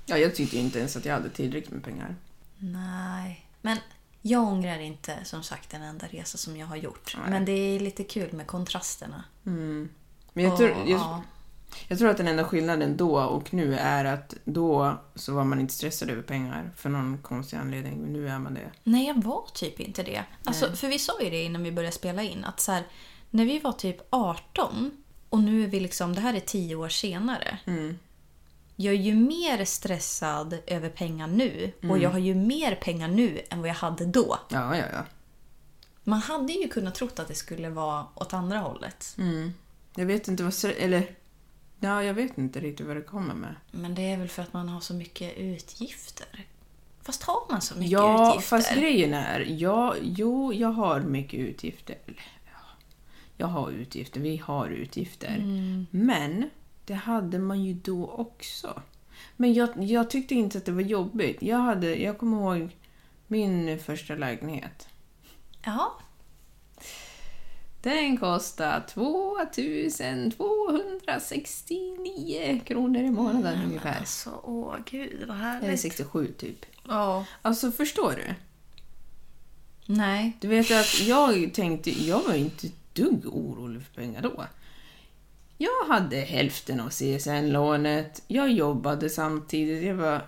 Ja, jag tyckte ju inte ens att jag hade tillräckligt med pengar. Nej, men jag ångrar inte som sagt en enda resa som jag har gjort. Nej. Men det är lite kul med kontrasterna. Mm. Men jag tror... Och, jag... Ja. Jag tror att den enda skillnaden då och nu är att då så var man inte stressad över pengar för någon konstig anledning, men nu är man det. Nej, jag var typ inte det. Alltså, för vi sa ju det innan vi började spela in att så här, när vi var typ arton och nu är vi liksom, det här är tio år senare. Mm. Jag är ju mer stressad över pengar nu och mm. jag har ju mer pengar nu än vad jag hade då. Ja, ja, ja. Man hade ju kunnat tro att det skulle vara åt andra hållet. Mm. Jag vet inte vad... Eller... Ja, jag vet inte riktigt vad det kommer med. Men det är väl för att man har så mycket utgifter. Fast har man så mycket ja, utgifter? Ja, fast grejen är... Ja, jo, jag har mycket utgifter. Jag har utgifter, vi har utgifter. Mm. Men det hade man ju då också. Men jag, jag tyckte inte att det var jobbigt. Jag, hade, jag kommer ihåg min första lägenhet. Ja. Den kostar tvåtusentvåhundrasextionio kronor i månaden mm, ungefär. Alltså, åh gud, vad härligt. Eller sextiosju typ. Ja. Oh. Alltså, förstår du? Nej. Du vet att jag tänkte, jag var inte dugg orolig för pengar då. Jag hade hälften av C S N-lånet. Jag jobbade samtidigt. Jag var,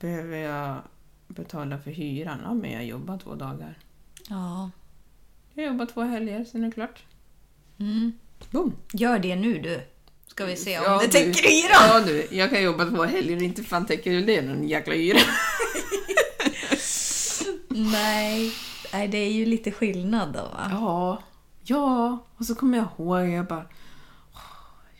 behöver jag betala för hyran? Ja, men jag jobbar två dagar. Ja, oh. Jag jobbar två helger, sen är det klart. Mm. Boom. Gör det nu, du. Ska vi se om ja, det täcker hyra. Ja, du. Jag kan jobba två helger, inte fan täcker du det någon jäkla hyra. Nej. Nej, det är ju lite skillnad då, va? Ja. Ja. Och så kommer jag ihåg, jag bara...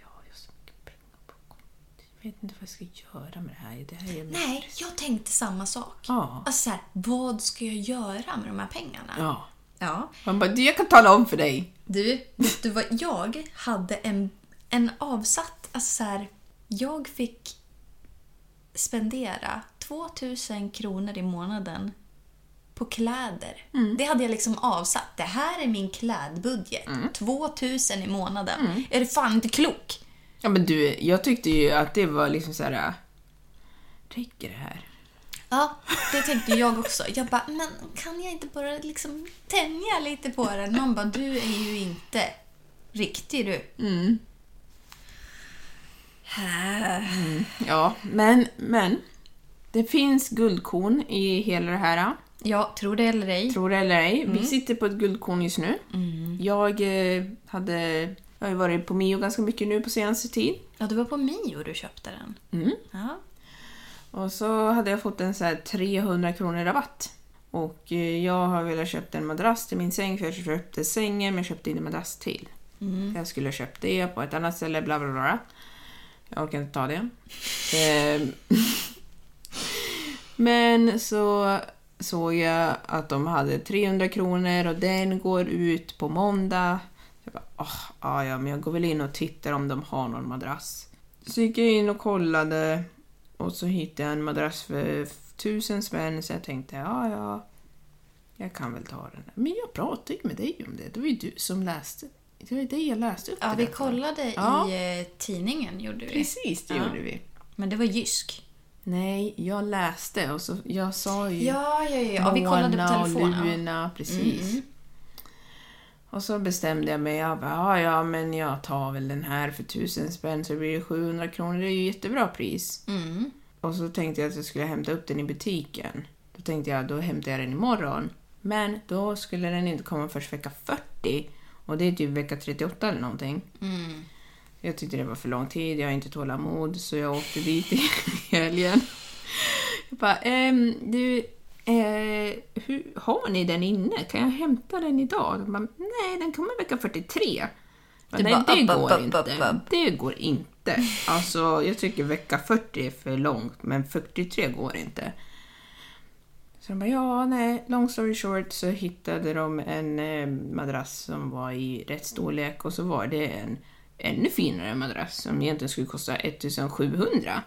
Jag har ju så mycket pengar på kontot. Jag vet inte vad jag ska göra med det här. Det här är Nej, risk. Jag tänkte samma sak. Ja. Alltså så här, vad ska jag göra med de här pengarna? Ja. Ja. Man bara, du, jag kan tala om för dig. Du, vet du vad? Jag hade en, en avsatt, alltså så här, jag fick spendera tvåtusen kronor i månaden på kläder. Mm. Det hade jag liksom avsatt. Det här är min klädbudget. Mm. tvåtusen i månaden. Mm. Är det fan inte klok? Ja, men du, jag tyckte ju att det var liksom så här, räcker det här? Ja, det tänkte jag också. Jag bara, men kan jag inte bara liksom tänja lite på den? Man bara, du är ju inte riktig du. Mm. Mm. Ja, men, men det finns guldkorn i hela det här. Ja, tror det eller ej. Tror det eller ej. Mm. Vi sitter på ett guldkorn just nu. Mm. Jag hade, jag har ju varit på Mio ganska mycket nu på senaste tid. Ja, det var på Mio du köpte den. Mm. Ja. Och så hade jag fått en så här trehundra kronor rabatt. Och jag har velat köpa en madrass till min säng. För jag köpte sängen, men jag köpte inte en madrass till. Mm. Jag skulle köpa det på ett annat ställe, bla bla bla. Jag orkar inte ta det. Men så såg jag att de hade trehundra kronor. Och den går ut på måndag. Jag bara, oh, ja, men jag går väl in och tittar om de har någon madrass. Så gick jag in och kollade... Och så hittade jag en madrass för tusen spänn. Så jag tänkte, ja, ja, jag kan väl ta den. Men jag pratade ju med dig om det. Det var ju du som läste. Det var ju dig jag läste upp. Ja, vi kollade ja. i tidningen, gjorde vi. Precis, det ja. gjorde vi. Men det var Jysk. Nej, jag läste. Och så, jag sa ju... Ja, ja, ja. ja vi kollade på telefonen. Luna, precis. Mm. Och så bestämde jag mig. Jag bara, ja, ja, men jag tar väl den här för tusen spänn. Så det blir sjuhundra kronor. Det är ju jättebra pris. Mm. Och så tänkte jag att jag skulle hämta upp den i butiken. Då tänkte jag, då hämtar jag den imorgon. Men då skulle den inte komma först vecka fyrtio. Och det är typ vecka trettioåtta eller någonting. Mm. Jag tyckte det var för lång tid. Jag har inte tålamod. Så jag åkte dit i helgen. Jag bara, ehm, du... Eh, hur, har ni den inne? Kan jag hämta den idag? De bara, nej, den kommer vecka fyrtiotre. Men det, nej, bara, det upp, går upp, inte. Upp, upp. Det går inte. Alltså, jag tycker vecka fyrtio är för långt, men fyrtiotre går inte. Så de bara, ja, nej, long story short så hittade de en eh, madrass som var i rätt storlek och så var det en ännu finare madrass som egentligen skulle kosta ettusensjuhundra.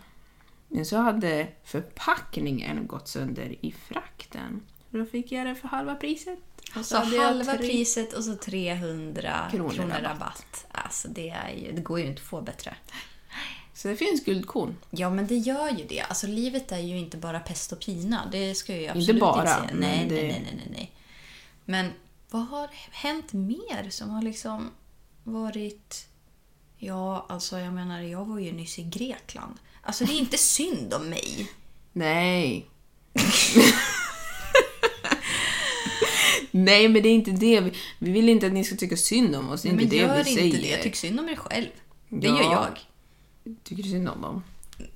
Men så hade förpackningen gått sönder i frakten. Då fick jag det för halva priset. Och så alltså halva tre... priset och så trehundra kronor, kronor rabatt. rabatt. Alltså det, är ju, det går ju inte att få bättre. Så det finns guldkorn. Ja, men det gör ju det. Alltså livet är ju inte bara pest och pina. Det ska jag ju absolut inte bara, inte säga. Nej, det... nej, nej, nej, nej. Men vad har hänt mer som har liksom varit... Ja, alltså jag menar, jag var ju nyss i Grekland. Alltså det är inte synd om mig. Nej. Nej, men det är inte det. Vi, vi vill inte att ni ska tycka synd om oss. Det är men inte gör det vi inte säger. Det. Tyck synd om er själv. Det ja. Gör jag. Tycker du synd om dem?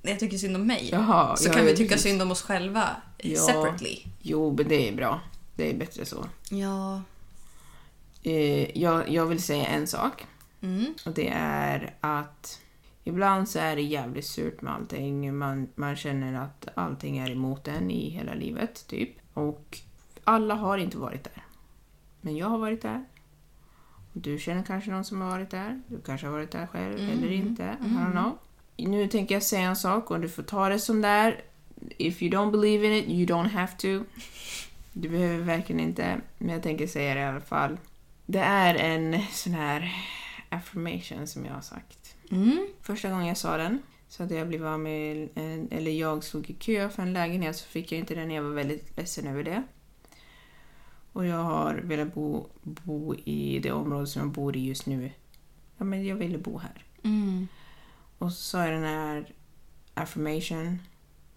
Jag tycker synd om mig. Jaha, så ja, kan vi tycka synd om oss själva ja. Separately. Jo, men det är bra. Det är bättre så. Ja. Eh, jag, jag vill säga en sak. Mm. Och det är att ibland så är det jävligt surt med allting. Man, man känner att allting är emot en i hela livet typ. Och alla har inte varit där. Men jag har varit där. Du känner kanske någon som har varit där. Du kanske har varit där själv mm. eller inte. I don't know. Nu tänker jag säga en sak och du får ta det som där. If you don't believe in it, you don't have to. Du behöver verkligen inte. Men jag tänker säga det i alla fall. Det är en sån här affirmation som jag har sagt. Mm. Första gången jag sa den så att jag blev av med en, eller jag stod i kö för en lägenhet så fick jag inte den. Jag var väldigt ledsen över det. Och jag har velat bo, bo i det område som jag bor i just nu. Ja, men jag ville bo här. Mm. Och så sa jag den här affirmation.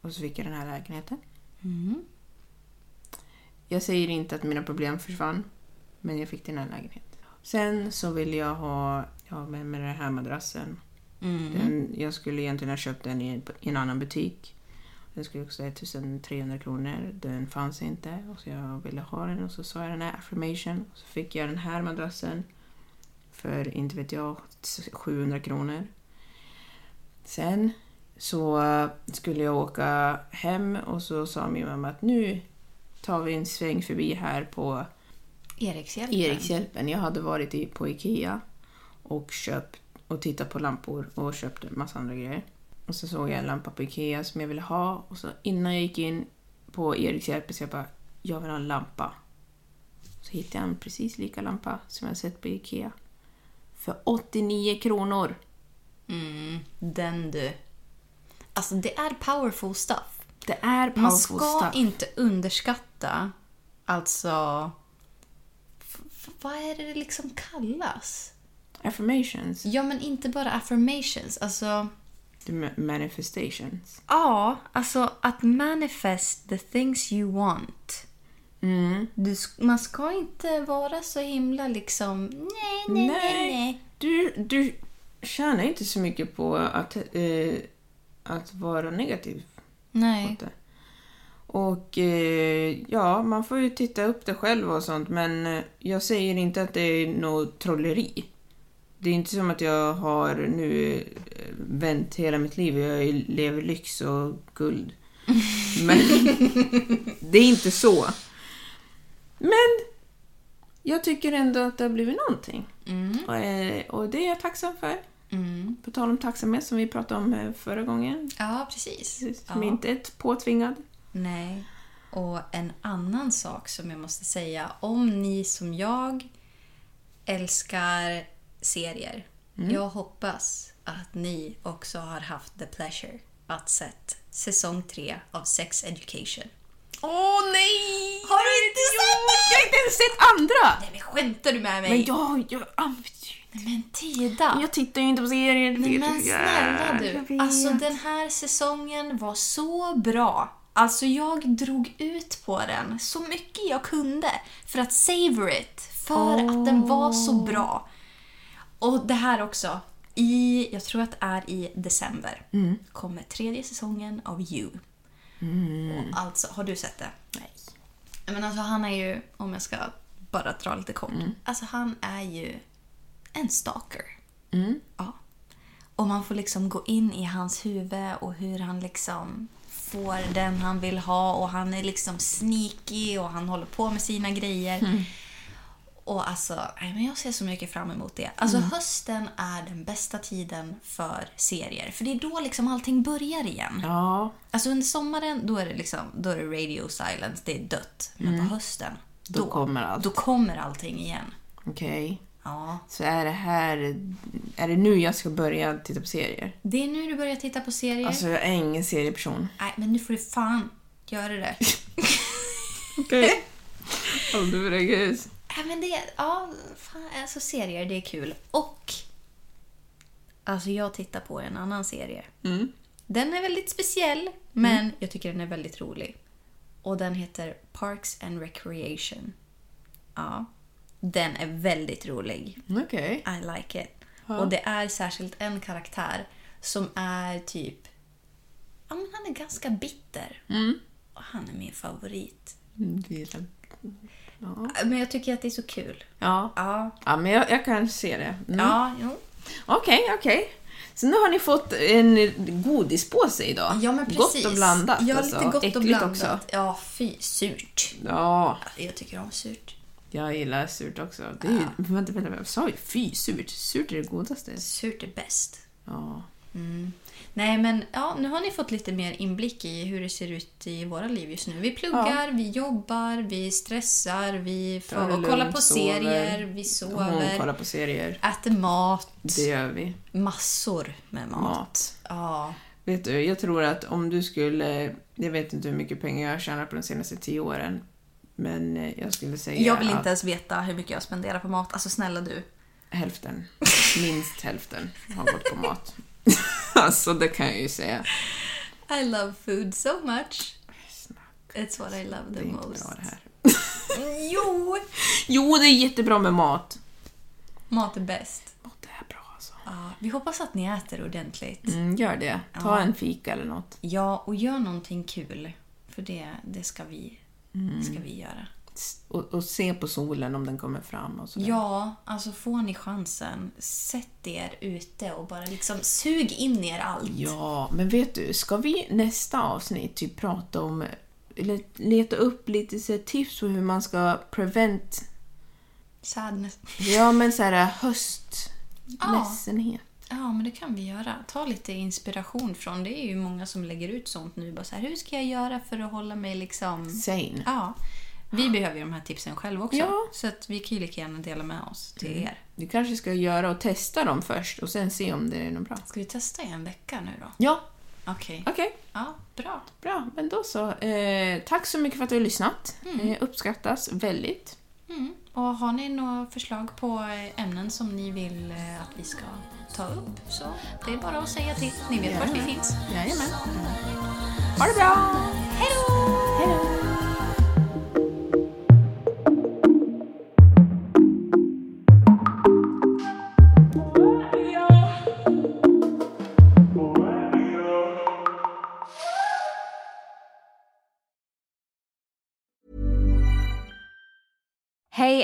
Och så fick jag den här lägenheten. Mm. Jag säger inte att mina problem försvann. Men jag fick den här lägenheten. Sen så ville jag ha ja, med, med den här madrassen. Mm. Den, jag skulle egentligen ha köpt den i, i en annan butik. Den skulle också ha ettusentrehundra kronor. Den fanns inte. Och så jag ville ha den. Och så sa jag den här affirmation. Och så fick jag den här madrassen. För inte vet jag. sjuhundra kronor. Sen så skulle jag åka hem. Och så sa min mamma att nu tar vi en sväng förbi här på Erikshjälpen. Erikshjälpen. Jag hade varit på IKEA. Och köpt. Och tittat på lampor. Och köpt en massa andra grejer. Och så såg jag en lampa på IKEA som jag ville ha. Och så innan jag gick in på Erikshjälpen så jag bara, jag vill ha en lampa. Så hittade jag en precis lika lampa som jag sett på IKEA. För åttionio kronor. Mm, den du. Alltså det är powerful stuff. Det är powerful stuff. Man ska stuff. inte underskatta. Alltså, f- f- vad är det liksom kallas? Affirmations. Ja, men inte bara affirmations. Alltså... manifestations. Ja, alltså att manifest the things you want. Mm. Du, man ska inte vara så himla liksom nej, nej, nej. nej, nej. Du, du tjänar inte så mycket på att, eh, att vara negativ. Nej. Och eh, ja, man får ju titta upp det själv och sånt, men jag säger inte att det är något trolleri. Det är inte som att jag har nu vänt hela mitt liv. Jag lever lyx och guld. Men det är inte så. Men jag tycker ändå att det har blivit någonting. Mm. Och, och det är jag tacksam för. Mm. På tal om tacksamhet som vi pratade om förra gången. Ja, precis. Som ja. Inte är påtvingad. Nej. Och en annan sak som jag måste säga. Om ni som jag älskar... serier. Mm. Jag hoppas att ni också har haft the pleasure att sett säsong tre av Sex Education. Åh oh, nej! Har du inte sett det? Jag har inte ens sett andra! Nej men skämtar du med mig? Men jag... jag nej men Tida! Jag tittar ju inte på serier. Nej men snälla du. Alltså den här säsongen var så bra. Alltså jag drog ut på den så mycket jag kunde för att savor it. För oh. att den var så bra. Och det här också, i, jag tror att det är i december, mm. kommer tredje säsongen av You. Mm. Och alltså, har du sett det? Nej. Men alltså han är ju, om jag ska bara dra lite kort, mm. alltså han är ju en stalker. Mm. Ja. Och man får liksom gå in i hans huvud och hur han liksom får den han vill ha. Och han är liksom sneaky och han håller på med sina grejer. Mm. Och alltså, men jag ser så mycket fram emot det. Alltså mm. hösten är den bästa tiden för serier. För det är då liksom allting börjar igen. Ja. Alltså under sommaren, då är det liksom, då är det radio silence, det är dött. Men mm. på hösten, då, då, kommer allt. då kommer allting igen. Okej. Okay. Ja. Så är det här, är det nu jag ska börja titta på serier? Det är nu du börjar titta på serier. Alltså jag är ingen serieperson. Nej, men nu får du fan göra det där. Okej. Okay. Om du vill. Ja, men det, ja, fan, alltså serier, det är kul. Och alltså jag tittar på en annan serie. Mm. Den är väldigt speciell, men mm. jag tycker den är väldigt rolig. Och den heter Parks and Recreation. Ja, den är väldigt rolig. Okej. Okay. I like it. Ja. Och det är särskilt en karaktär som är typ, ja, men han är ganska bitter. Mm. Och han är min favorit. Mm, det gillar jag. Ja. Men jag tycker att det är så kul. Ja, ja. ja men jag, jag kan se det. Mm. Ja, jo. Okej, okay, okej. Okay. Så nu har ni fått en godispåse idag. Ja, men precis. Gott och blandat. Ja, lite alltså. Gott och blandat. Också. Ja, fy, surt. Ja. Jag tycker om surt. Jag gillar surt också. Det är ju, ja. vänta, vänta, jag sa ju fy, surt. Surt är det godaste. Surt är bäst. Ja. Mm. Nej, men ja, nu har ni fått lite mer inblick i hur det ser ut i våra liv just nu. Vi pluggar, ja. vi jobbar, vi stressar, vi får lugnt, kollar på sover, serier, vi sover, kollar på serier, äter mat. Det gör vi. Massor med mat. mat. Ja. Vet du, jag tror att om du skulle, jag vet inte hur mycket pengar jag tjänar på de senaste tio åren, men jag skulle säga jag vill inte att... ens veta hur mycket jag spenderar på mat. Alltså snälla du. Hälften. Minst hälften har gått på mat. Alltså det kan jag ju säga. I love food so much. It's what I love the most. Det är inte bra det här. Jo. Jo, det är jättebra med mat. Mat är bäst. Mat är bra alltså. Ja, vi hoppas att ni äter ordentligt. Mm, gör det. Ta ja. en fika eller något. Ja, och gör någonting kul. För det, det ska vi mm. ska vi göra. Och, och se på solen om den kommer fram och sådär. Ja, alltså får ni chansen, sätt er ute och bara liksom sug in er allt. Ja, men vet du, ska vi nästa avsnitt typ prata om, eller leta upp lite så här, tips på hur man ska prevent sadness. Ja, men så här höstledsenhet. Ja. ja, men det kan vi göra. Ta lite inspiration från, det är ju många som lägger ut sånt nu. Bara så här, hur ska jag göra för att hålla mig liksom sane? Ja. Vi behöver ju de här tipsen själva också. Ja. Så att vi kan ju lika gärna dela med oss till mm. er. Du kanske ska göra och testa dem först. Och sen se om det är något bra. Ska vi testa i en vecka nu då? Ja. Okej. Okay. Okay. Ja, bra. Bra, men då så. Eh, tack så mycket för att du har lyssnat. Mm. Eh, uppskattas väldigt. Mm. Och har ni några förslag på ämnen som ni vill att vi ska ta upp? Så det är bara att säga till. Ni vet vart vi finns. Jajamän. Mm. Ha det bra! Hej då! Hej då! Hey,